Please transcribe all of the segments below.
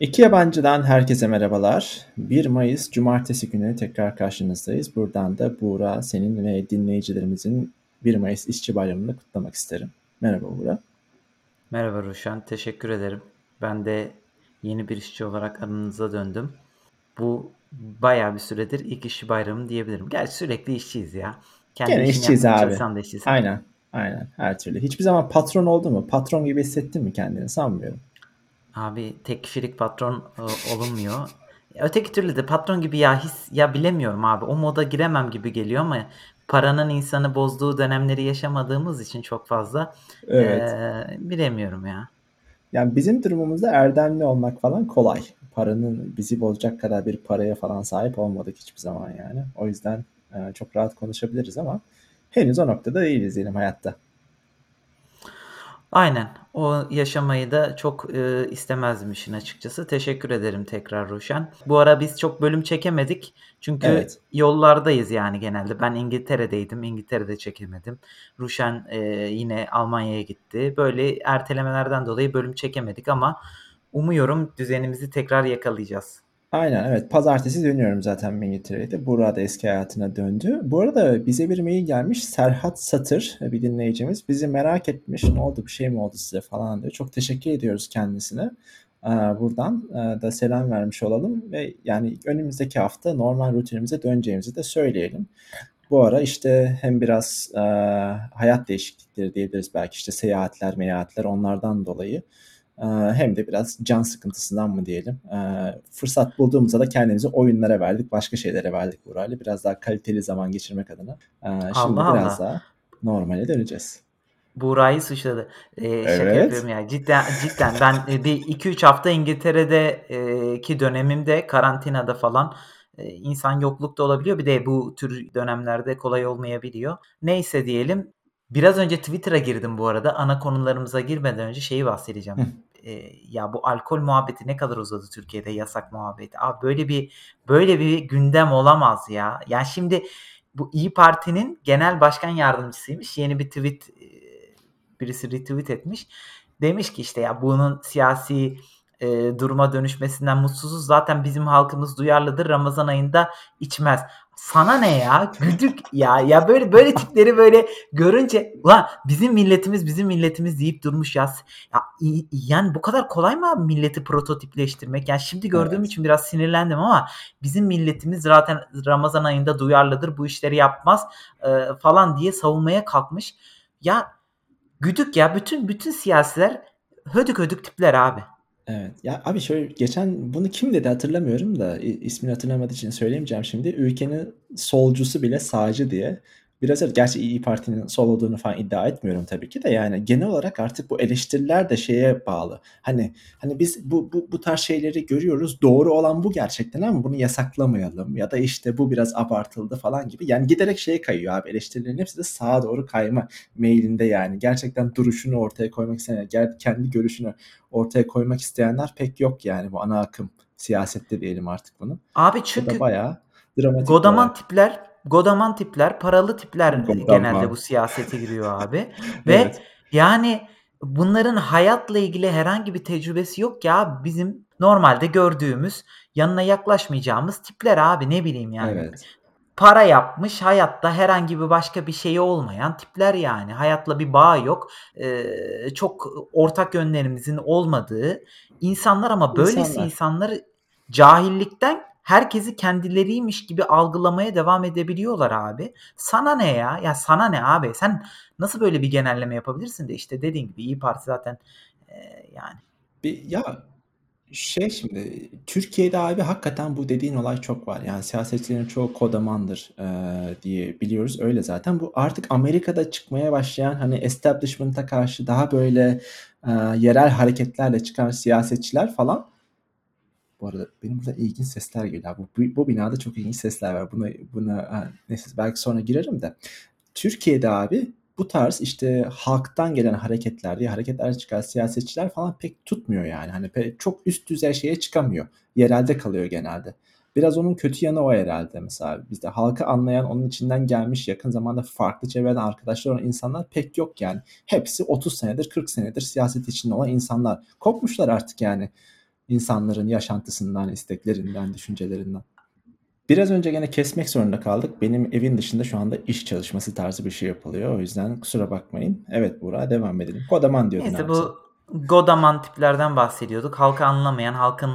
İki yabancıdan herkese merhabalar. 1 Mayıs Cumartesi günü tekrar karşınızdayız. Buradan da Buğra, senin ve dinleyicilerimizin 1 Mayıs İşçi Bayramı'nı kutlamak isterim. Merhaba Buğra. Merhaba Ruşen, teşekkür ederim. Ben de yeni bir işçi olarak aranıza döndüm. Bu bayağı bir süredir ilk işçi bayramı diyebilirim. Gerçi sürekli işçiyiz ya. Gene işçiyiz abi. Aynen. Her türlü. Hiçbir zaman patron oldu mu? Patron gibi hissettin mi kendini? Sanmıyorum. Abi tek kişilik patron olunmuyor. Öteki türlü de patron gibi ya bilemiyorum abi. O moda giremem gibi geliyor ama paranın insanı bozduğu dönemleri yaşamadığımız için çok fazla bilemiyorum ya. Yani bizim durumumuzda erdemli olmak falan kolay. Paranın bizi bozacak kadar bir paraya falan sahip olmadık hiçbir zaman yani. O yüzden çok rahat konuşabiliriz ama henüz o noktada değiliz diyelim hayatta. Aynen. O yaşamayı da çok istemezdim işin açıkçası. Teşekkür ederim tekrar Ruşen. Bu ara biz çok bölüm çekemedik. Çünkü yollardayız yani genelde. Ben İngiltere'deydim. İngiltere'de çekemedim. Ruşen yine Almanya'ya gitti. Böyle ertelemelerden dolayı bölüm çekemedik ama umuyorum düzenimizi tekrar yakalayacağız. Aynen evet. Pazartesi dönüyorum zaten İngiltere'de. Buğra da eski hayatına döndü. Bu arada bize bir mail gelmiş. Serhat Satır bir dinleyicimiz. Bizi merak etmiş. Ne oldu, bir şey mi oldu size falan diyor. Çok teşekkür ediyoruz kendisine. Buradan da selam vermiş olalım. Ve yani önümüzdeki hafta normal rutinimize döneceğimizi de söyleyelim. Bu ara işte hem biraz hayat değişiklikleri diyebiliriz. Belki işte seyahatler, meyahatler onlardan dolayı. Hem de biraz can sıkıntısından mı diyelim. Fırsat bulduğumuzda da kendimizi oyunlara verdik. Başka şeylere verdik Buğra'yla. Biraz daha kaliteli zaman geçirmek adına. Şimdi biraz daha normale döneceğiz. Buğra'yı suçladı. Evet. Şaka yapıyorum ya. Cidden ben bir 2-3 hafta İngiltere'deki dönemimde karantinada falan insan yoklukta olabiliyor. Bir de bu tür dönemlerde kolay olmayabiliyor. Neyse diyelim. Biraz önce Twitter'a girdim bu arada. Ana konularımıza girmeden önce şeyi bahsedeceğim. Ya bu alkol muhabbeti ne kadar uzadı Türkiye'de, yasak muhabbeti. Abi böyle bir gündem olamaz ya. Yani şimdi bu İYİ Parti'nin genel başkan yardımcısıymış. Yeni bir tweet, birisi retweet etmiş. Demiş ki işte ya bunun siyasi duruma dönüşmesinden mutsuzuz. Zaten bizim halkımız duyarlıdır. Ramazan ayında içmez. Sana ne ya? Güdük ya. Ya böyle tipleri böyle görünce ulan bizim milletimiz deyip durmuş ya. Ya yani bu kadar kolay mı abi milleti prototipleştirmek? Yani şimdi gördüğüm için biraz sinirlendim ama bizim milletimiz zaten Ramazan ayında duyarlıdır. Bu işleri yapmaz falan diye savunmaya kalkmış. Ya güdük ya. Bütün siyasiler hödük tipler abi. Evet. Ya abi şöyle geçen bunu kim dedi hatırlamıyorum da ismini hatırlamadığı için söyleyemeyeceğim şimdi. Ülkenin solcusu bile sağcı diye. Biraz gerçi İYİ Parti'nin sol olduğunu falan iddia etmiyorum tabii ki de yani genel olarak artık bu eleştiriler de şeye bağlı. Hani biz bu tarz şeyleri görüyoruz. Doğru olan bu gerçekten ama bunu yasaklamayalım ya da işte bu biraz abartıldı falan gibi. Yani giderek şeye kayıyor abi, eleştirilerin hepsi de sağa doğru kayma meylinde yani. Gerçekten duruşunu ortaya koymak isteyen, kendi görüşünü ortaya koymak isteyenler pek yok yani bu ana akım siyasette diyelim artık bunu. Abi çünkü bu bayağı dramatik. Godaman tipler, paralı tipler genelde bu siyasete giriyor abi. Ve yani bunların hayatla ilgili herhangi bir tecrübesi yok ya, bizim normalde gördüğümüz, yanına yaklaşmayacağımız tipler abi, ne bileyim yani. Evet. Para yapmış, hayatta herhangi bir başka bir şeyi olmayan tipler yani. Hayatla bir bağ yok. Çok ortak yönlerimizin olmadığı insanlar ama böylesi insanları cahillikten herkesi kendileriymiş gibi algılamaya devam edebiliyorlar abi. Sana ne ya? Ya sana ne abi? Sen nasıl böyle bir genelleme yapabilirsin de işte dediğin gibi İYİ Parti zaten yani. Şimdi Türkiye'de abi hakikaten bu dediğin olay çok var. Yani siyasetçilerin çoğu kodamandır diye biliyoruz. Öyle zaten. Bu artık Amerika'da çıkmaya başlayan hani establishment'a karşı daha böyle yerel hareketlerle çıkan siyasetçiler falan. Bu arada benim burada ilginç sesler geliyor. Bu binada çok ilginç sesler var. Buna neyse belki sonra girerim de. Türkiye'de abi bu tarz işte halktan gelen hareketler diye hareketler çıkan siyasetçiler falan pek tutmuyor yani. Hani çok üst düzey şeye çıkamıyor. Yerelde kalıyor genelde. Biraz onun kötü yanı o herhalde mesela. Bizde halkı anlayan, onun içinden gelmiş, yakın zamanda farklı çevreden arkadaşlar olan insanlar pek yok yani. Hepsi 30 senedir, 40 senedir siyaset içinde olan insanlar. Kopmuşlar artık yani. insanların yaşantısından, isteklerinden, düşüncelerinden. Biraz önce gene kesmek zorunda kaldık. Benim evin dışında şu anda iş çalışması tarzı bir şey yapılıyor. O yüzden kusura bakmayın. Evet Buğra, devam edelim. Kodaman diyordun. Neyse, bu Godaman tiplerden bahsediyorduk. Halkı anlamayan, halkın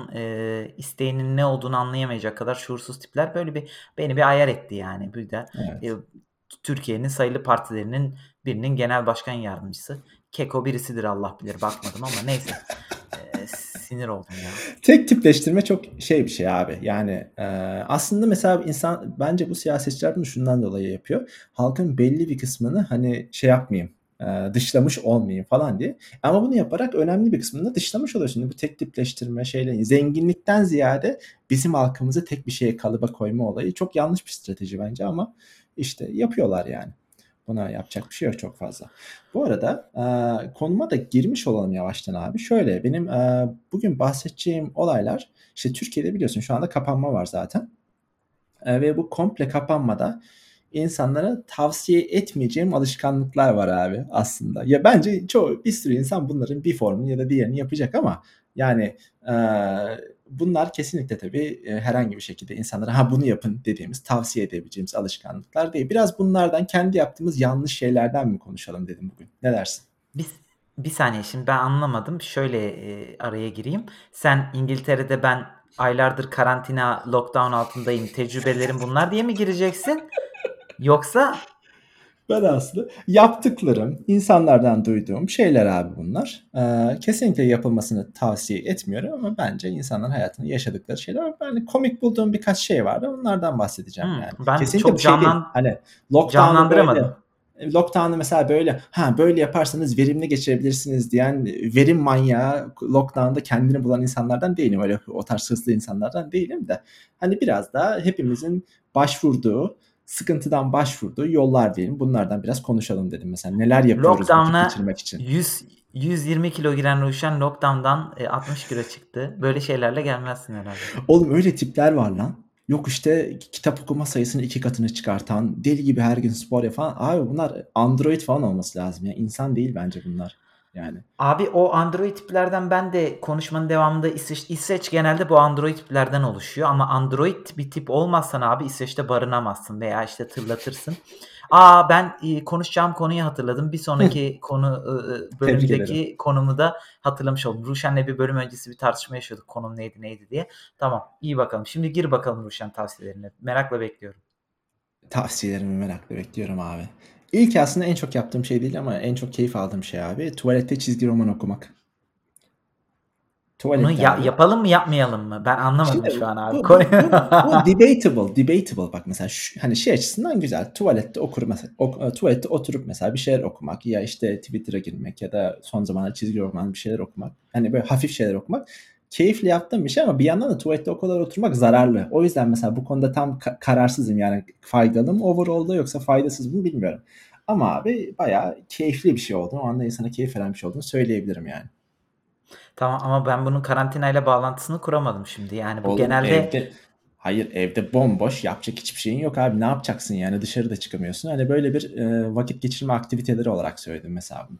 isteğinin ne olduğunu anlayamayacak kadar şuursuz tipler böyle beni bir ayar etti yani. Bir de evet. Türkiye'nin sayılı partilerinin birinin genel başkan yardımcısı. Keko birisidir, Allah bilir, bakmadım ama neyse. Sinir oldum ya. Tek tipleştirme çok şey bir şey abi. Yani aslında mesela insan, bence bu siyasetçiler bunu şundan dolayı yapıyor. Halkın belli bir kısmını hani şey yapmayayım, dışlamış olmayayım falan diye. Ama bunu yaparak önemli bir kısmını da dışlamış oluyor. Şimdi bu tek tipleştirme şeyleri, zenginlikten ziyade bizim halkımızı tek bir şeye kalıba koyma olayı çok yanlış bir strateji bence, ama işte yapıyorlar yani. Buna yapacak bir şey yok çok fazla. Bu arada konuma da girmiş olalım yavaştan abi. Şöyle benim bugün bahsedeceğim olaylar, işte Türkiye'de biliyorsun şu anda kapanma var zaten. Ve bu komple kapanmada insanlara tavsiye etmeyeceğim alışkanlıklar var abi aslında. Ya bence bir sürü insan bunların bir formunu ya da diğerini yapacak ama yani bunlar kesinlikle tabii herhangi bir şekilde insanlara bunu yapın dediğimiz, tavsiye edebileceğimiz alışkanlıklar değil. Biraz bunlardan, kendi yaptığımız yanlış şeylerden mi konuşalım dedim bugün. Ne dersin? Bir saniye, şimdi ben anlamadım. Şöyle araya gireyim. Sen İngiltere'de ben aylardır karantina, lockdown altındayım, tecrübelerim bunlar diye mi gireceksin? Yoksa? Ben aslında yaptıklarım, insanlardan duyduğum şeyler abi bunlar. Kesinlikle yapılmasını tavsiye etmiyorum ama bence insanların hayatını yaşadıkları şeyler. Ben komik bulduğum birkaç şey vardı. Onlardan bahsedeceğim yani. Ben kesinlikle çok hani canlandıramadım. Lockdown'ı mesela böyle yaparsanız verimli geçirebilirsiniz diyen verim manyağı, lockdown'da kendini bulan insanlardan değilim. Öyle o tarz hızlı insanlardan değilim de. Hani biraz daha hepimizin başvurduğu, sıkıntıdan başvurduğu yollar diyelim. Bunlardan biraz konuşalım dedim. Mesela neler yapıyoruz lockdown'a geçirmek için. 120 kilo giren Ruşen lockdown'dan 60 kilo çıktı. Böyle şeylerle gelmezsin herhalde. Oğlum öyle tipler var lan. Yok işte kitap okuma sayısını 2 katına çıkartan, deli gibi her gün spor yapan. Abi bunlar android falan olması lazım. Yani insan değil bence bunlar. Yani. Abi o android tiplerden ben de konuşmanın devamında İsveç genelde bu android tiplerden oluşuyor. Ama android bir tip olmazsan abi İsveç'te barınamazsın veya işte tırlatırsın. Ben konuşacağım konuyu hatırladım. Bir sonraki bölümdeki konumu da hatırlamış oldum. Ruşen'le bir bölüm öncesi bir tartışma yaşıyorduk. Konum neydi diye. Tamam, iyi bakalım. Şimdi gir bakalım Ruşen tavsiyelerine. Merakla bekliyorum. Tavsiyelerimi merakla bekliyorum abi. İlk aslında en çok yaptığım şey değil ama en çok keyif aldığım şey abi. Tuvalette çizgi roman okumak. Tuvalette bunu yapalım mı yapmayalım mı? Ben anlamadım şimdi, şu an abi. Bu debatable. Bak mesela hani şey açısından güzel. Tuvalette tuvalette oturup mesela bir şeyler okumak ya işte Twitter'a girmek ya da son zamanlarda çizgi roman bir şeyler okumak. Hani böyle hafif şeyler okumak. Keyifli yaptığım bir şey ama bir yandan da tuvalette o kadar oturmak zararlı. O yüzden mesela bu konuda tam kararsızım yani, faydalı mı overall'da yoksa faydasız mı bilmiyorum. Ama abi bayağı keyifli bir şey oldu. O anda insana keyif veren bir şey olduğunu söyleyebilirim yani. Tamam ama ben bunun karantinayla bağlantısını kuramadım şimdi. Yani bu oğlum, genelde... Evde bomboş, yapacak hiçbir şeyin yok abi. Ne yapacaksın yani, dışarıda çıkamıyorsun. Hani böyle bir vakit geçirme aktiviteleri olarak söyledim mesela bunu.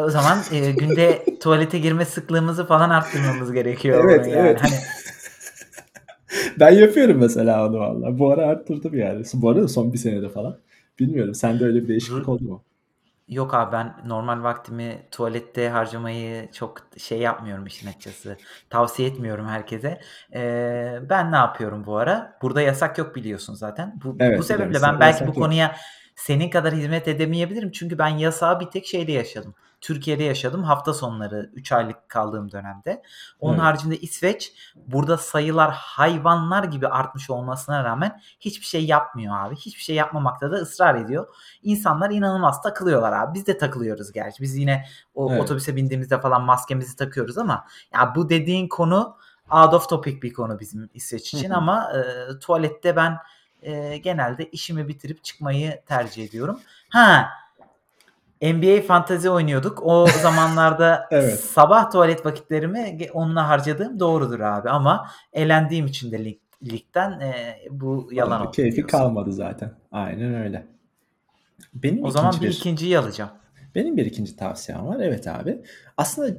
O zaman günde tuvalete girme sıklığımızı falan arttırmamız gerekiyor. Evet, yani. Evet. Hani... Ben yapıyorum mesela onu valla. Bu ara arttırdım yani. Bu arada son bir senede falan. Bilmiyorum. Sende öyle bir değişiklik oldu mu? Yok abi, ben normal vaktimi tuvalette harcamayı çok şey yapmıyorum işin açıkçası. Tavsiye etmiyorum herkese. Ben ne yapıyorum bu ara? Burada yasak yok biliyorsun zaten. Bu sebeple ben belki bu konuya... Senin kadar hizmet edemeyebilirim. Çünkü ben yasağı bir tek şeyde yaşadım. Türkiye'de yaşadım. Hafta sonları 3 aylık kaldığım dönemde. Onun haricinde İsveç, burada sayılar hayvanlar gibi artmış olmasına rağmen hiçbir şey yapmıyor abi. Hiçbir şey yapmamakta da ısrar ediyor. İnsanlar inanılmaz takılıyorlar abi. Biz de takılıyoruz gerçi. Biz yine otobüse bindiğimizde falan maskemizi takıyoruz ama ya bu dediğin konu out of topic bir konu bizim İsveç için. Ama tuvalette ben genelde işimi bitirip çıkmayı tercih ediyorum. NBA fantezi oynuyorduk. O zamanlarda sabah tuvalet vakitlerimi onunla harcadığım doğrudur abi. Ama eğlendiğim için de ligden bu yalan oldu. Keyfi kalmadı zaten. Aynen öyle. O zaman bir ikinciyi alacağım. Benim bir ikinci tavsiyem var. Evet abi. Aslında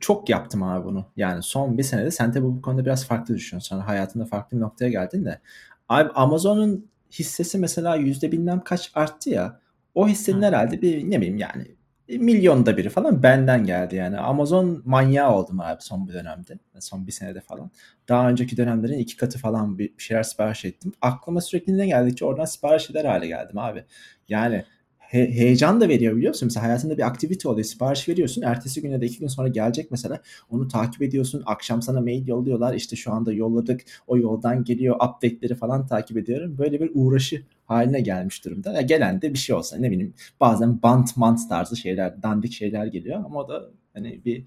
çok yaptım abi bunu. Yani son bir senede sen tabii bu konuda biraz farklı düşünüyorsun. Sonra hayatında farklı bir noktaya geldin de. Abi Amazon'un hissesi mesela %bilmem kaç arttı ya. O hissenin Hı. herhalde bir ne bileyim yani milyonda biri falan benden geldi yani. Amazon manyağı oldum abi son bir dönemde. Son bir senede falan. Daha önceki dönemlerin 2 katı falan bir şeyler sipariş ettim. Aklıma sürekli ne geldikçe oradan sipariş eder hale geldim abi. Yani heyecan da veriyor biliyor musun? Mesela hayatında bir aktivite oluyor. Sipariş veriyorsun. Ertesi güne de 2 gün sonra gelecek mesela. Onu takip ediyorsun. Akşam sana mail yolluyorlar. İşte şu anda yolladık. O yoldan geliyor. Update'leri falan takip ediyorum. Böyle bir uğraşı haline gelmiş durumda. Ya gelen de bir şey olsa ne bileyim. Bazen bant tarzı şeyler, dandik şeyler geliyor. Ama o da hani bir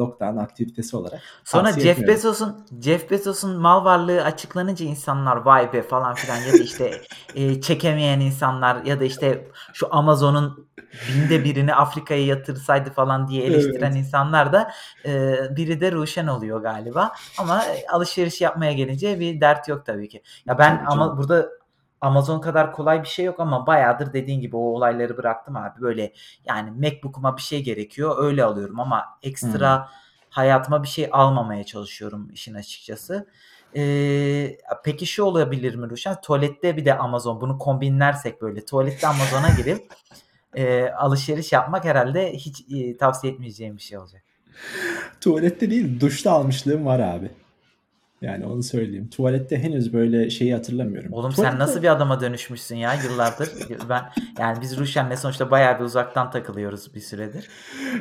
lockdown aktivitesi olarak. Sonra Jeff Bezos'un mal varlığı açıklanınca insanlar vay be falan filan ya da işte çekemeyen insanlar ya da işte şu Amazon'un 1/1000'ini Afrika'ya yatırsaydı falan diye eleştiren insanlar da biri de Ruşen oluyor galiba. Ama alışveriş yapmaya gelince bir dert yok tabii ki. Ya ben ama burada Amazon kadar kolay bir şey yok ama bayağıdır dediğin gibi o olayları bıraktım abi. Böyle yani MacBook'uma bir şey gerekiyor öyle alıyorum ama ekstra hayatıma bir şey almamaya çalışıyorum işin açıkçası. Peki şu olabilir mi Ruşen? Tuvalette bir de Amazon bunu kombinlersek böyle tuvalette Amazon'a girip alışveriş yapmak herhalde hiç tavsiye etmeyeceğim bir şey olacak. Tuvalette değil duşta almışlığım var abi. Yani onu söyleyeyim. Tuvalette henüz böyle şeyi hatırlamıyorum. Oğlum tuvalette... sen nasıl bir adama dönüşmüşsün ya yıllardır. Biz Ruşen'le sonuçta bayağı bir uzaktan takılıyoruz bir süredir.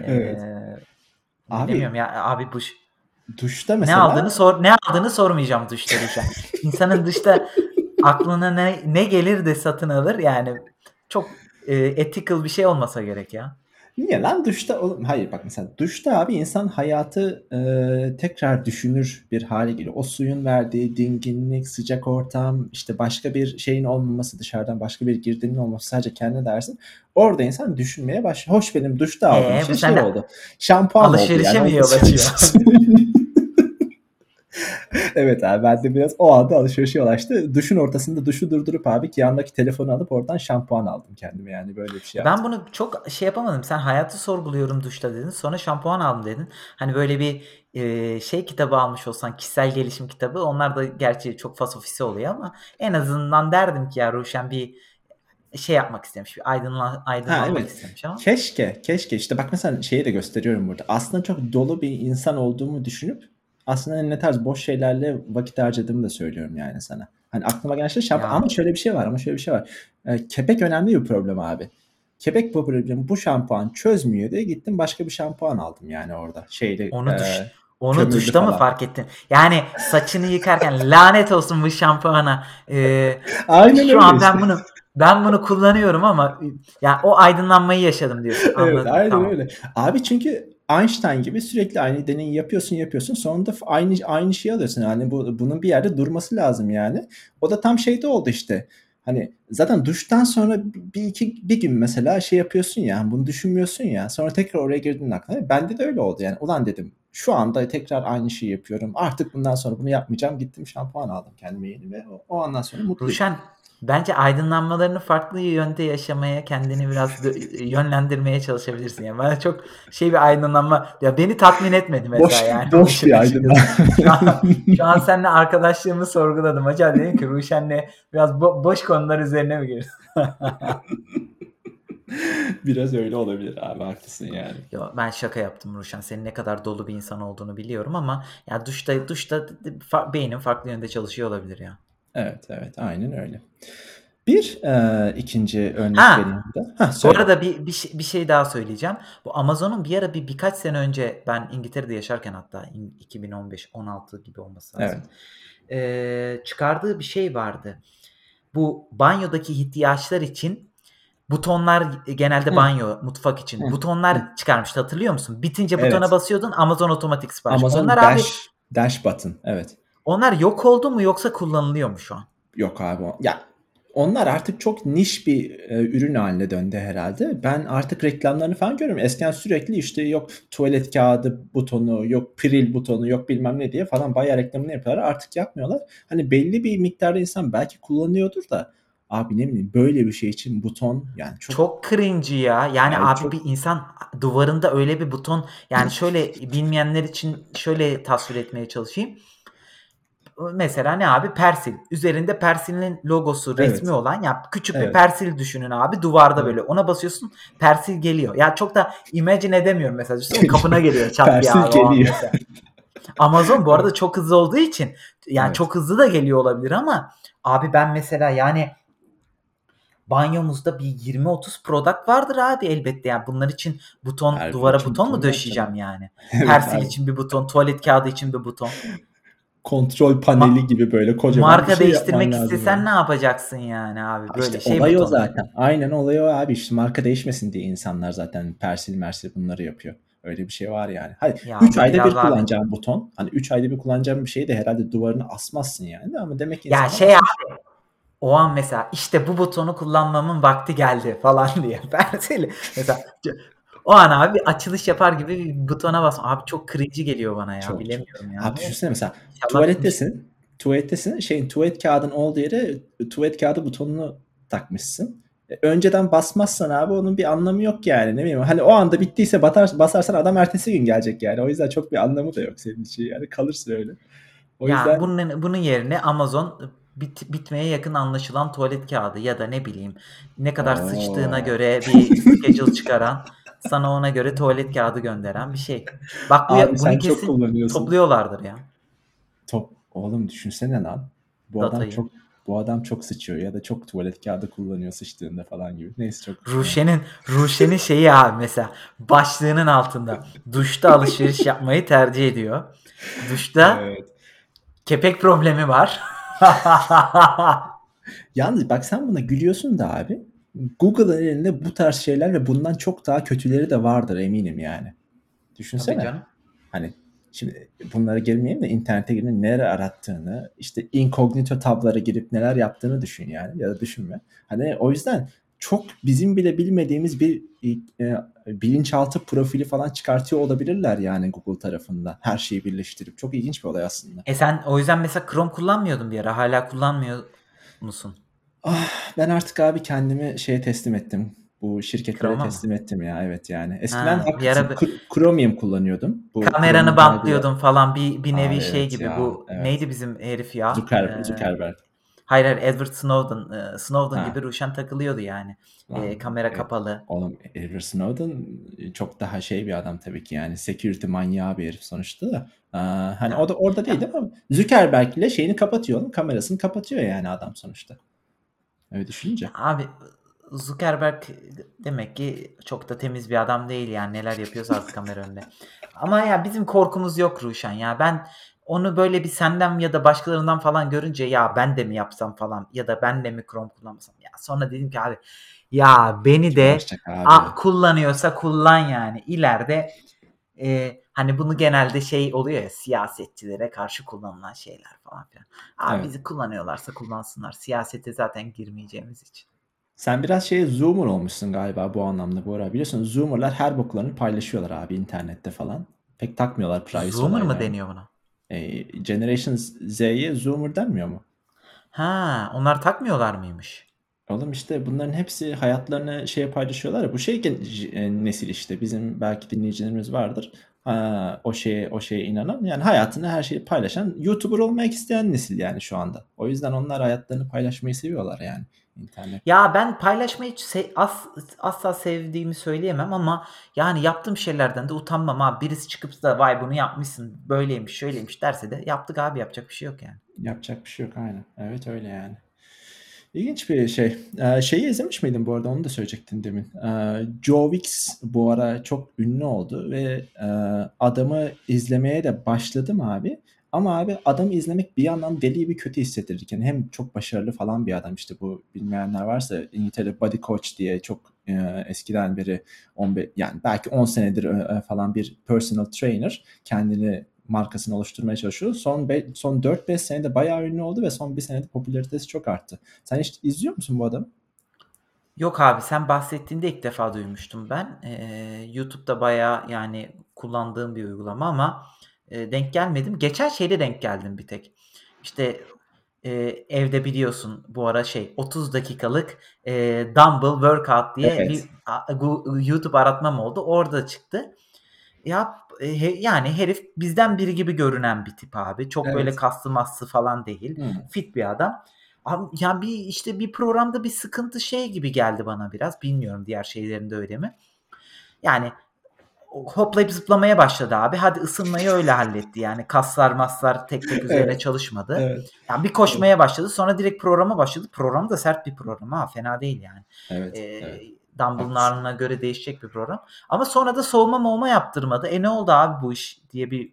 Evet. Bilmiyorum ya abi bu duşta mesela ne aldığını sormayacağım duşta Ruşen. İnsanın duşta aklına ne gelir de satın alır yani çok ethical bir şey olmasa gerek ya. Niye lan duşta? Hayır bak mesela duşta abi insan hayatı tekrar düşünür bir hale geliyor. O suyun verdiği dinginlik, sıcak ortam, işte başka bir şeyin olmaması, dışarıdan başka bir girdinin olması sadece kendine dersin. Orada insan düşünmeye başlıyor. Hoş benim duşta aldım. Şey oldu. Şampuan oldu yani. Evet abi ben de biraz o anda alışverişe ulaştı. Duşun ortasında duşu durdurup abi ki yanındaki telefonu alıp oradan şampuan aldım kendime yani böyle bir şey yaptım. Ben bunu çok şey yapamadım. Sen hayatı sorguluyorum duşta dedin. Sonra şampuan aldım dedin. Hani böyle bir şey kitabı almış olsan kişisel gelişim kitabı. Onlar da gerçi çok fas ofisi oluyor ama en azından derdim ki ya Ruşen bir şey yapmak istemiş. Bir aydınlanmak istemiş ama. Keşke işte bak mesela şeyi de gösteriyorum burada. Aslında çok dolu bir insan olduğumu düşünüp aslında ne tarz boş şeylerle vakit harcadığımı da söylüyorum yani sana. Hani aklıma gelen şey şampuan ama şöyle bir şey var. Kepek önemli bir problem abi. Kepek bu problemi bu şampuan çözmüyor diye gittim başka bir şampuan aldım yani orada. Onu duşta mı fark ettin? Yani saçını yıkarken lanet olsun bu şampuana. Aynen öyle. Şu an ben bunu kullanıyorum ama ya o aydınlanmayı yaşadım diyorsun. Anladım. Evet, aynen tamam. Öyle. Abi çünkü Einstein gibi sürekli aynı deneyi yapıyorsun sonunda aynı şeyi alıyorsun yani bunun bir yerde durması lazım yani o da tam şeyde oldu işte hani zaten duştan sonra bir gün mesela şey yapıyorsun ya bunu düşünmüyorsun ya sonra tekrar oraya girdiğin aklına bende de öyle oldu yani ulan dedim şu anda tekrar aynı şeyi yapıyorum artık bundan sonra bunu yapmayacağım gittim şampuan aldım kendime yeni ve o andan sonra mutluyum. Ruşen bence aydınlanmalarını farklı yönde yaşamaya kendini biraz yönlendirmeye çalışabilirsin. Yani bana çok bir aydınlanma ya beni tatmin etmedi mesela yani. Boş bir aydınlanma. Şu an seninle arkadaşlığımı sorguladım. Acaba dedim ki Ruşen'le biraz boş konular üzerine mi giriyorsun? Biraz öyle olabilir abi haklısın yani. Yo, ben şaka yaptım Ruşen. Senin ne kadar dolu bir insan olduğunu biliyorum ama ya duşta beynin farklı yönde çalışıyor olabilir ya. Evet aynen öyle. İkinci örnek benim de. Bu arada bir şey daha söyleyeceğim. Bu Amazon'un bir ara birkaç sene önce ben İngiltere'de yaşarken hatta 2015-16 gibi olması lazım. Evet. Çıkardığı bir şey vardı. Bu banyodaki ihtiyaçlar için butonlar genelde mutfak için butonlar çıkarmıştı hatırlıyor musun? Bitince butona basıyordun Amazon otomatik sipariş. Amazon onlar dash button evet. Onlar yok oldu mu yoksa kullanılıyor mu şu an? Yok abi. Ya onlar artık çok niş bir ürün haline döndü herhalde. Ben artık reklamlarını falan görüyorum. Eskiden sürekli işte yok tuvalet kağıdı butonu, yok pril butonu, yok bilmem ne diye falan bayağı reklamını yapıyorlar. Artık yapmıyorlar. Hani belli bir miktarda insan belki kullanıyordur da Abi ne bileyim böyle bir şey için buton yani çok cringe ya. Yani abi çok... bir insan duvarında öyle bir buton yani şöyle bilmeyenler için şöyle tasvir etmeye çalışayım. Mesela ne abi persil. Üzerinde persilin logosu resmi olan ya küçük bir persil düşünün abi duvarda böyle. Ona basıyorsun persil geliyor. Ya çok da imagine edemiyorum mesela. İşte kapına geliyor çat persil ya. Persil geliyor. Amazon bu arada çok hızlı olduğu için yani çok hızlı da geliyor olabilir ama abi ben mesela yani banyomuzda bir 20-30 product vardır abi elbette. Yani bunlar için buton, her duvara buton mu döşeyeceğim yani? Persil için bir buton, tuvalet kağıdı için bir buton. Kontrol paneli gibi böyle kocaman marka bir şey değiştirmek istesen yani. Ne yapacaksın yani abi? Böyle işte şey olay o zaten. Yani. Aynen olay o abi. İşte marka değişmesin diye insanlar zaten persil mersil bunları yapıyor. Öyle bir şey var yani. Hadi 3 ya ayda bir kullanacağım abi. Buton. Hani 3 ayda bir kullanacağım bir şeyi de herhalde duvarına asmazsın yani. Ama demek ki ya şey abi. O an mesela işte bu butonu kullanmamın vakti geldi falan diye. Persili. Mesela o an abi açılış yapar gibi bir butona basma. Abi çok cringe geliyor bana ya. Çok, bilemiyorum çok. Ya. Abi düşünsene mesela tuvalettesin. Şeyin tuvalet kağıdının olduğu yere tuvalet kağıdı butonunu takmışsın. Önceden basmazsan abi onun bir anlamı yok yani. Ne bileyim hani o anda bittiyse basarsan adam ertesi gün gelecek yani. O yüzden çok bir anlamı da yok senin için yani. Kalırsın öyle. O ya yüzden... bunun yerine Amazon bitmeye yakın anlaşılan tuvalet kağıdı ya da ne bileyim ne kadar sıçtığına göre bir schedule çıkaran sana ona göre tuvalet kağıdı gönderen bir şey. Bak bunu kesin topluyorlardır ya. Oğlum düşünsene lan. Bu adam çok sıçıyor ya da çok tuvalet kağıdı kullanıyor sıçtığında falan gibi. Neyse çok. Ruşen'in şeyi abi mesela başlığının altında duşta alışveriş yapmayı tercih ediyor. Duşta kepek problemi var. Yalnız bak sen buna gülüyorsun da abi. Google'ın elinde bu tarz şeyler ve bundan çok daha kötüleri de vardır eminim yani. Düşünsene. Hani şimdi bunlara girmeyeyim de internete girip neler arattığını, işte incognito tablara girip neler yaptığını düşün yani ya da düşünme. Hani o yüzden çok bizim bile bilmediğimiz bir bilinçaltı profili falan çıkartıyor olabilirler yani Google tarafından. Her şeyi birleştirip. Çok ilginç bir olay aslında. Sen o yüzden mesela Chrome kullanmıyordun bir yere. Hala kullanmıyor musun? Ben artık abi kendimi şeye teslim ettim. Bu şirketlere teslim ettim ya. Evet yani. Eskiden Chromium kullanıyordum. Bu kameranı bantlıyordun falan bir nevi şey gibi. Ya, bu neydi bizim herif ya? Zuckerberg. Hayır Edward Snowden. Snowden gibi Ruşen takılıyordu yani. Kamera kapalı. Oğlum Edward Snowden çok daha şey bir adam tabii ki yani. Security manyağı bir herif sonuçta da. Hani o da orada değil ama Zuckerberg ile şeyini kapatıyor. Kamerasını kapatıyor yani adam sonuçta. Öyle düşününce. Abi Zuckerberg demek ki çok da temiz bir adam değil yani. Neler yapıyorsa artık kamera önünde. Ama ya bizim korkumuz yok Ruşen ya. Ben onu böyle bir senden ya da başkalarından falan görünce ya ben de mi yapsam falan ya da ben de mi Chrome kullanmasam ya sonra dedim ki abi ya beni de kullanıyorsa kullan yani ileride hani bunu genelde şey oluyor ya siyasetçilere karşı kullanılan şeyler falan filan. Abi bizi kullanıyorlarsa kullansınlar. Siyasete zaten girmeyeceğimiz için. Sen biraz zoomer olmuşsun galiba bu anlamda bu ara. Biliyorsun zoomerlar her boklarını paylaşıyorlar abi internette falan. Pek takmıyorlar privacy. Zoomer mı deniyor buna? Generation Z'ye Zoomer denmiyor mu? Ha, onlar takmıyorlar mıymış? Oğlum işte bunların hepsi hayatlarını paylaşıyorlar ya. Bu nesil işte bizim belki dinleyicilerimiz vardır. O şeye inanan yani hayatını her şeyi paylaşan YouTuber olmak isteyen nesil yani şu anda. O yüzden onlar hayatlarını paylaşmayı seviyorlar yani internet. Ya ben paylaşmayı asla sevdiğimi söyleyemem ama yani yaptığım şeylerden de utanmam abi. Birisi çıkıp da vay bunu yapmışsın böyleymiş şöyleymiş derse de yaptık abi yapacak bir şey yok yani. Yapacak bir şey yok aynen. Evet öyle yani. İlginç bir şey. Şeyi izlemiş miydin bu arada onu da söyleyecektin demin. Joe Wicks bu ara çok ünlü oldu ve adamı izlemeye de başladım abi. Ama abi adamı izlemek bir yandan deli gibi kötü hissettirirken yani hem çok başarılı falan bir adam işte bu bilmeyenler varsa İngiltere Body Coach diye çok eskiden beri 15 yani belki 10 senedir falan bir personal trainer kendini markasını oluşturmaya çalışıyor. Son 4-5 senede bayağı ünlü oldu ve son 1 senede popülaritesi çok arttı. Sen hiç izliyor musun bu adamı? Yok abi sen bahsettiğinde ilk defa duymuştum ben. YouTube'da bayağı yani kullandığım bir uygulama ama denk gelmedim. Geçen denk geldim bir tek. İşte evde biliyorsun bu ara 30 dakikalık dumbbell workout diye bir YouTube aratmam oldu. Orada çıktı. Yani herif bizden biri gibi görünen bir tip abi. Çok böyle kaslı maslı falan değil. Fit bir adam. Yani bir programda bir sıkıntı gibi geldi bana biraz. Bilmiyorum diğer şeylerinde öyle mi? Yani hoplayıp zıplamaya başladı abi. Hadi ısınmayı öyle halletti. Yani kaslar maslar tek üzerine çalışmadı. Evet. Yani bir koşmaya başladı. Sonra direkt programa başladı. Program da sert bir program. Fena değil yani. Evet. Dumbbell'ın ağırlığına göre değişecek bir program. Ama sonra da soğuma yaptırmadı. Ne oldu abi bu iş diye bir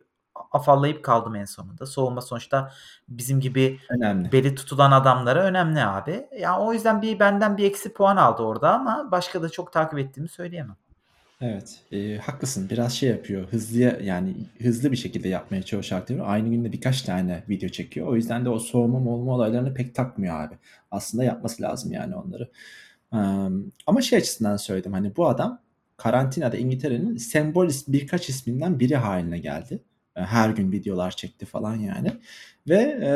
afallayıp kaldım en sonunda. Soğuma sonuçta bizim gibi önemli. Beli tutulan adamlara önemli abi. Ya yani o yüzden benden bir eksi puan aldı orada ama başka da çok takip ettiğimi söyleyemem. Evet, haklısın. Biraz yapıyor. Hızlı bir şekilde yapmaya çalışıyor. Aynı günde birkaç tane video çekiyor. O yüzden de o soğuma olma olaylarını pek takmıyor abi. Aslında yapması lazım yani onları. Ama açısından söyledim. Hani bu adam karantinada İngiltere'nin sembolist birkaç isminden biri haline geldi. Her gün videolar çekti falan yani. Ve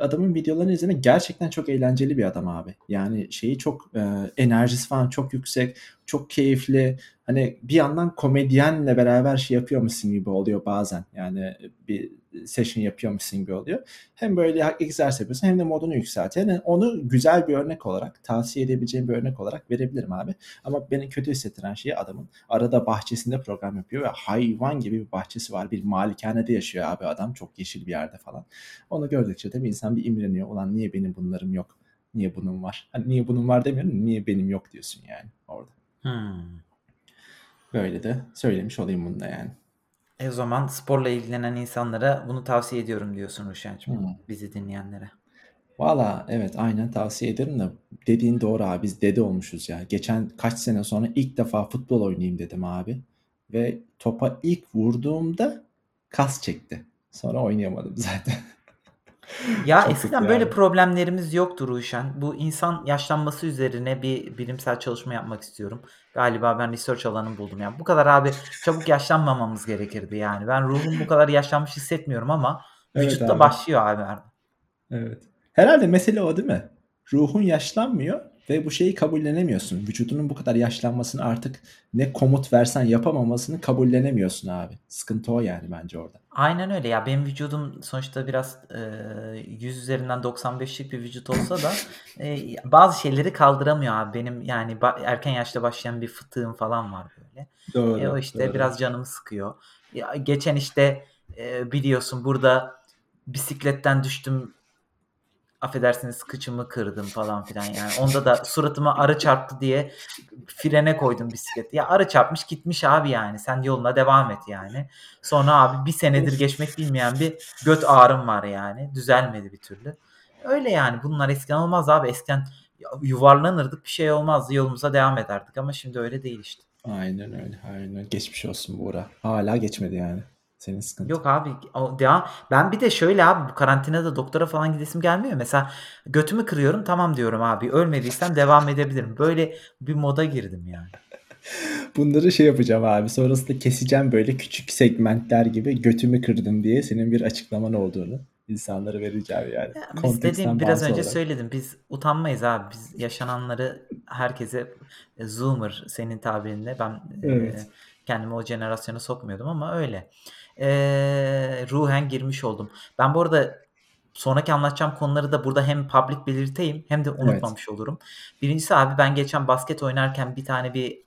adamın videolarını izlemek gerçekten çok eğlenceli bir adam abi. Yani çok enerjisi falan çok yüksek, çok keyifli. Hani bir yandan komedyenle beraber yapıyormuşsun gibi oluyor bazen. Yani bir session yapıyormuşsun gibi oluyor. Hem böyle egzersiz yapıyorsun hem de modunu yükseltiyor. Yani onu güzel bir örnek olarak, tavsiye edebileceğim bir örnek olarak verebilirim abi. Ama beni kötü hissettiren adamın arada bahçesinde program yapıyor ve hayvan gibi bir bahçesi var. Bir malikanede yaşıyor abi adam. Çok yeşil bir yerde falan. Onu gördükçe de bir insan imreniyor. Ulan niye benim bunlarım yok? Niye bunun var? Hani niye bunun var demiyorum. Niye benim yok diyorsun yani orada. Böyle de söylemiş olayım bunu da yani. O zaman sporla ilgilenen insanlara bunu tavsiye ediyorum diyorsun Ruşen'cim. Bizi dinleyenlere. Valla evet aynen tavsiye ederim de dediğin doğru abi biz dede olmuşuz ya. Geçen kaç sene sonra ilk defa futbol oynayayım dedim abi. Ve topa ilk vurduğumda kas çekti. Sonra oynayamadım zaten. Eskiden böyle problemlerimiz yoktu Ruşen. Bu insan yaşlanması üzerine bir bilimsel çalışma yapmak istiyorum. Galiba ben research alanını buldum. Bu kadar abi çabuk yaşlanmamamız gerekirdi yani. Ben ruhum bu kadar yaşlanmış hissetmiyorum ama vücutta abi. Başlıyor abi. Evet. Herhalde mesele o değil mi? Ruhun yaşlanmıyor ve bu şeyi kabullenemiyorsun. Vücudunun bu kadar yaşlanmasını artık ne komut versen yapamamasını kabullenemiyorsun abi. Sıkıntı o yani bence orada. Aynen öyle ya. Benim vücudum sonuçta biraz 100 üzerinden 95'lik bir vücut olsa da bazı şeyleri kaldıramıyor abi. Benim yani erken yaşta başlayan bir fıtığım falan var böyle. Doğru. O doğru. Biraz canımı sıkıyor. Ya, geçen biliyorsun burada bisikletten düştüm. Affedersiniz kıçımı kırdım falan filan yani. Onda da suratıma arı çarptı diye frene koydum bisikleti. Ya arı çarpmış gitmiş abi yani. Sen yoluna devam et yani. Sonra abi bir senedir geçmek bilmeyen bir göt ağrım var yani. Düzelmedi bir türlü. Öyle yani bunlar eskiden olmaz abi. Eskiden yuvarlanırdık bir şey olmazdı. Yolumuza devam ederdik ama şimdi öyle değil . Aynen öyle. Aynen. Geçmiş olsun Buğra. Hala geçmedi yani. Senin sıkıntı. Yok abi ben bir de bu karantinada doktora falan gidesim gelmiyor. Mesela götümü kırıyorum tamam diyorum abi ölmediysem devam edebilirim. Böyle bir moda girdim yani. Bunları yapacağım abi sonrasında keseceğim böyle küçük segmentler gibi götümü kırdım diye senin bir açıklaman olduğunu insanlara vereceğim yani. Biz biraz önce söyledim biz utanmayız abi biz yaşananları herkese zoomer senin tabirinle ben kendimi o jenerasyona sokmuyordum ama öyle. Ruhen girmiş oldum. Ben bu arada sonraki anlatacağım konuları da burada hem public belirteyim hem de unutmamış olurum. Birincisi abi ben geçen basket oynarken bir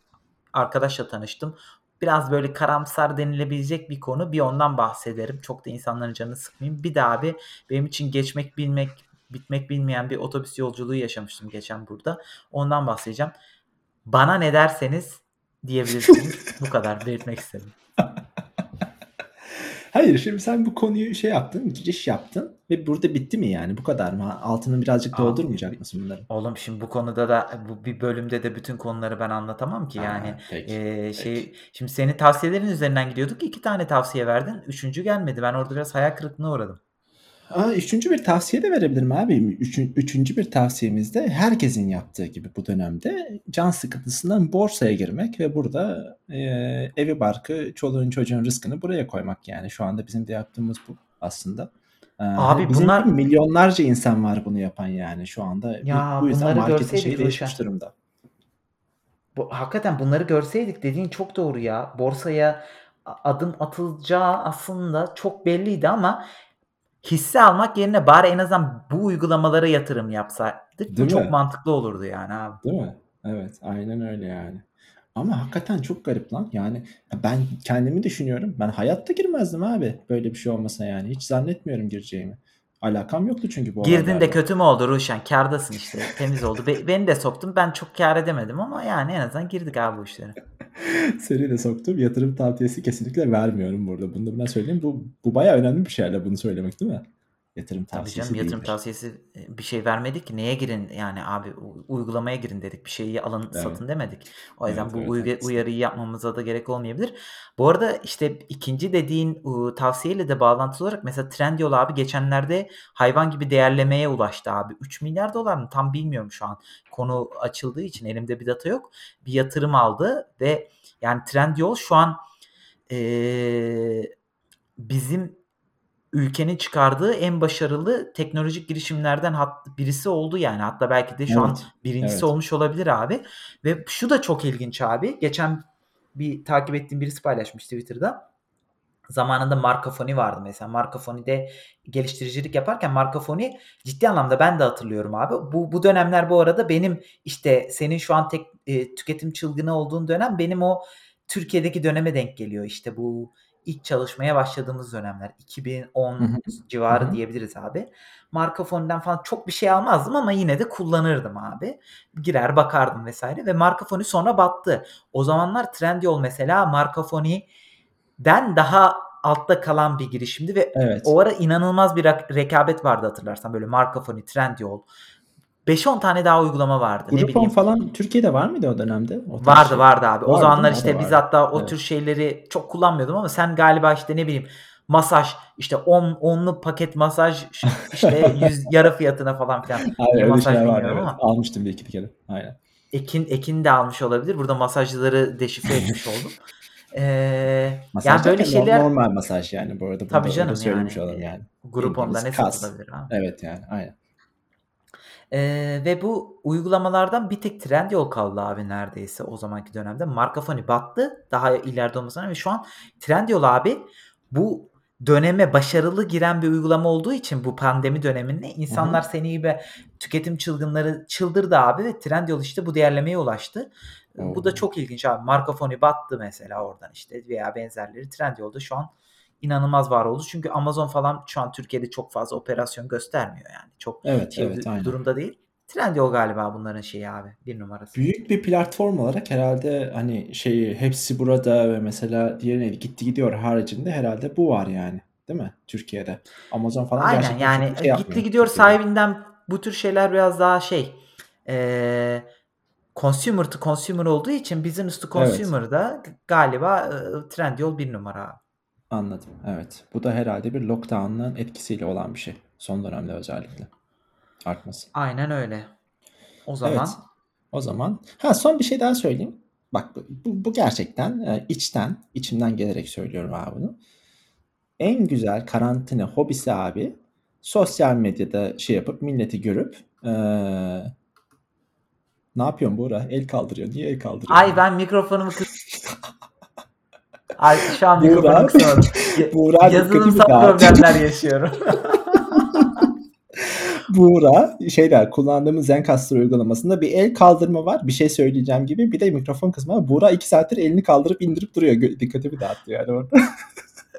arkadaşla tanıştım. Biraz böyle karamsar denilebilecek bir konu. Bir ondan bahsederim. Çok da insanların canını sıkmayayım. Bir de abi benim için bitmek bilmeyen bir otobüs yolculuğu yaşamıştım geçen burada. Ondan bahsedeceğim. Bana ne derseniz diyebilirsiniz. Bu kadar belirtmek istedim. Hayır şimdi sen bu konuyu yaptın, giriş yaptın ve burada bitti mi yani? Bu kadar mı? Altını birazcık doldurmayacak mısın bunları? Oğlum şimdi bu konuda da bir bölümde de bütün konuları ben anlatamam ki yani. Peki, peki. Şimdi senin tavsiyelerin üzerinden gidiyorduk. 2 tane tavsiye verdin. 3. gelmedi. Ben orada biraz hayal kırıklığına uğradım. 3. bir tavsiye de verebilirim abi. 3. bir tavsiyemizde herkesin yaptığı gibi bu dönemde can sıkıntısından borsaya girmek ve burada evi barkı, çoluğun çocuğun rızkını buraya koymak yani. Şu anda bizim de yaptığımız bu aslında. Abi bizim bunlar milyonlarca insan var bunu yapan yani şu anda. Ya bu yüzden marketin şeyi değişmiş durumda. Hakikaten bunları görseydik dediğin çok doğru ya. Borsaya adım atılacağı aslında çok belliydi ama hisse almak yerine bari en azından bu uygulamalara yatırım yapsaydık bu çok mantıklı olurdu yani abi. Değil mi? Evet, aynen öyle yani. Ama hakikaten çok garip lan. Yani ben kendimi düşünüyorum. Ben hayatta girmezdim abi. Böyle bir şey olmasa yani. Hiç zannetmiyorum gireceğimi. Alakam yoktu çünkü bu girdin de kötü mü oldu Ruşen? Kârdasın işte. Temiz oldu. Beni de soktun. Ben çok kâr edemedim ama yani en azından girdik abi bu işlere. Seni de soktum. Yatırım tavsiyesi kesinlikle vermiyorum burada. Bunu da ben söyleyeyim. Bu bayağı önemli bir şeyler bunu söylemek değil mi? Yatırım tavsiyesi tabii canım, yatırım değildir. Tavsiyesi bir şey vermedik ki neye girin yani abi uygulamaya girin dedik bir şeyi alın evet. satın demedik. O yüzden evet, bu evet, uyarıyı yapmamıza da gerek olmayabilir. Bu arada işte ikinci dediğin tavsiyeyle de bağlantılı olarak mesela Trendyol abi geçenlerde hayvan gibi değerlemeye ulaştı abi. 3 milyar dolar mı tam bilmiyorum şu an konu açıldığı için elimde bir data yok. Bir yatırım aldı ve yani Trendyol şu an bizim ülkenin çıkardığı en başarılı teknolojik girişimlerden birisi oldu yani. Hatta belki de şu an birincisi olmuş olabilir abi. Ve şu da çok ilginç abi. Geçen bir takip ettiğim birisi paylaşmış Twitter'da. Zamanında Markafoni vardı mesela. Markafoni'de geliştiricilik yaparken Markafoni ciddi anlamda ben de hatırlıyorum abi. Bu dönemler bu arada benim işte senin şu an tüketim çılgını olduğun dönem benim o Türkiye'deki döneme denk geliyor. İşte bu İlk çalışmaya başladığımız dönemler 2010 civarı diyebiliriz abi. Markafoni'den falan çok bir şey almazdım ama yine de kullanırdım abi. Girer bakardım vesaire ve Markafoni sonra battı. O zamanlar Trendyol mesela Markafoni'den daha altta kalan bir girişimdi ve o ara inanılmaz bir rekabet vardı hatırlarsan. Böyle Markafoni, Trendyol 5-10 tane daha uygulama vardı. Grupon falan Türkiye'de var mıydı o dönemde? Vardı abi. O zamanlar işte biz hatta o tür şeyleri çok kullanmıyordum ama sen galiba işte ne bileyim masaj işte 10'lu paket masaj işte 100 yarı fiyatına falan filan. Aynen, masaj bilmiyorum ama. Almıştım bir iki kere. Aynen. Ekin de almış olabilir. Burada masajcıları deşifre etmiş oldum. Yani böyle şeyler normal masaj yani bu arada. Tabii canım yani. Grupon'da ne satılabilir abi? Evet yani aynen. Ve bu uygulamalardan bir tek Trendyol kaldı abi neredeyse o zamanki dönemde. Markafoni battı daha ileride olmasına ve şu an Trendyol abi bu döneme başarılı giren bir uygulama olduğu için bu pandemi döneminde insanlar seni ve tüketim çılgınları çıldırdı abi ve Trendyol işte bu değerlemeye ulaştı. Bu da çok ilginç abi. Markafoni battı mesela oradan işte veya benzerleri Trendyol'da şu an inanılmaz var oldu. Çünkü Amazon falan şu an Türkiye'de çok fazla operasyon göstermiyor yani. Çok durumda değil. Trendyol galiba bunların şeyi abi. Bir numarası. Büyük bir platform olarak herhalde hani şeyi hepsi burada ve mesela diğerine gitti gidiyor haricinde herhalde bu var yani. Değil mi? Türkiye'de. Amazon falan aynen, gerçekten yani, şey yapmıyor. Gitti gidiyor sahibinden bu tür şeyler biraz daha şey consumer to consumer olduğu için business to consumer'da galiba Trendyol bir numara abi. Anladım. Evet. Bu da herhalde bir lockdown'ın etkisiyle olan bir şey. Son dönemde özellikle. Artması. Aynen öyle. O zaman. Evet. O zaman. Son bir şey daha söyleyeyim. Bak bu gerçekten içimden gelerek söylüyorum abi bunu. En güzel karantina hobisi abi sosyal medyada şey yapıp milleti görüp ne yapıyorsun Buğra? El kaldırıyorsun. Niye el kaldırıyorsun? Ay ben mikrofonumu ay şu an mikrofonu kısamadım. Yazılımsal problemler yaşıyorum. Buğra kullandığımız Zencastr uygulamasında bir el kaldırma var. Bir şey söyleyeceğim gibi. Bir de mikrofon kısmı var. Buğra 2 saattir elini kaldırıp indirip duruyor. Dikkatimi dağıttı yani orada.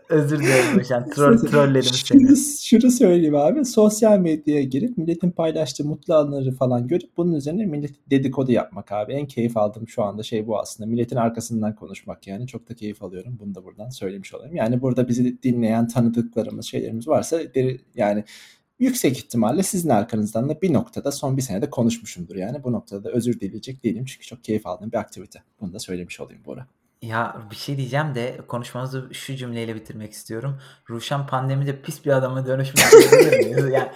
Özür dilerim hocam. Trolledim seni. Şunu söyleyeyim abi. Sosyal medyaya girip milletin paylaştığı mutlu anları falan görüp bunun üzerine millet dedikodu yapmak abi. En keyif aldığım şu anda şey bu aslında. Milletin arkasından konuşmak yani. Çok da keyif alıyorum. Bunu da buradan söylemiş olayım. Yani burada bizi dinleyen tanıdıklarımız şeylerimiz varsa yani yüksek ihtimalle sizin arkanızdan da bir noktada son bir senede konuşmuşumdur. Yani bu noktada da özür dileyecek değilim. Çünkü çok keyif aldığım bir aktivite. Bunu da söylemiş olayım bu ara. Ya bir şey diyeceğim de konuşmamızı şu cümleyle bitirmek istiyorum. Ruşen pandemide pis bir adama dönüşmüş. Yani,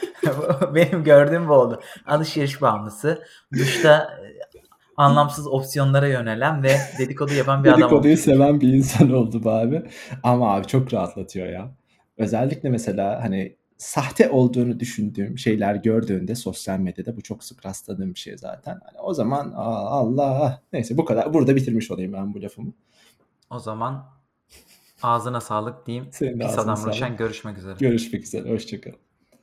benim gördüğüm bu oldu. Alışveriş bağımlısı. Duşta anlamsız opsiyonlara yönelen ve dedikodu yapan bir adam oldu. Dedikoduyu seven bir insan oldu abi. Ama abi çok rahatlatıyor ya. Özellikle mesela hani sahte olduğunu düşündüğüm şeyler gördüğünde sosyal medyada, bu çok sık rastladığım bir şey zaten. Hani o zaman Allah, neyse bu kadar. Burada bitirmiş olayım ben bu lafımı. O zaman ağzına sağlık diyeyim. Pis Adam Ruşen, görüşmek üzere. Görüşmek üzere, hoşçakalın.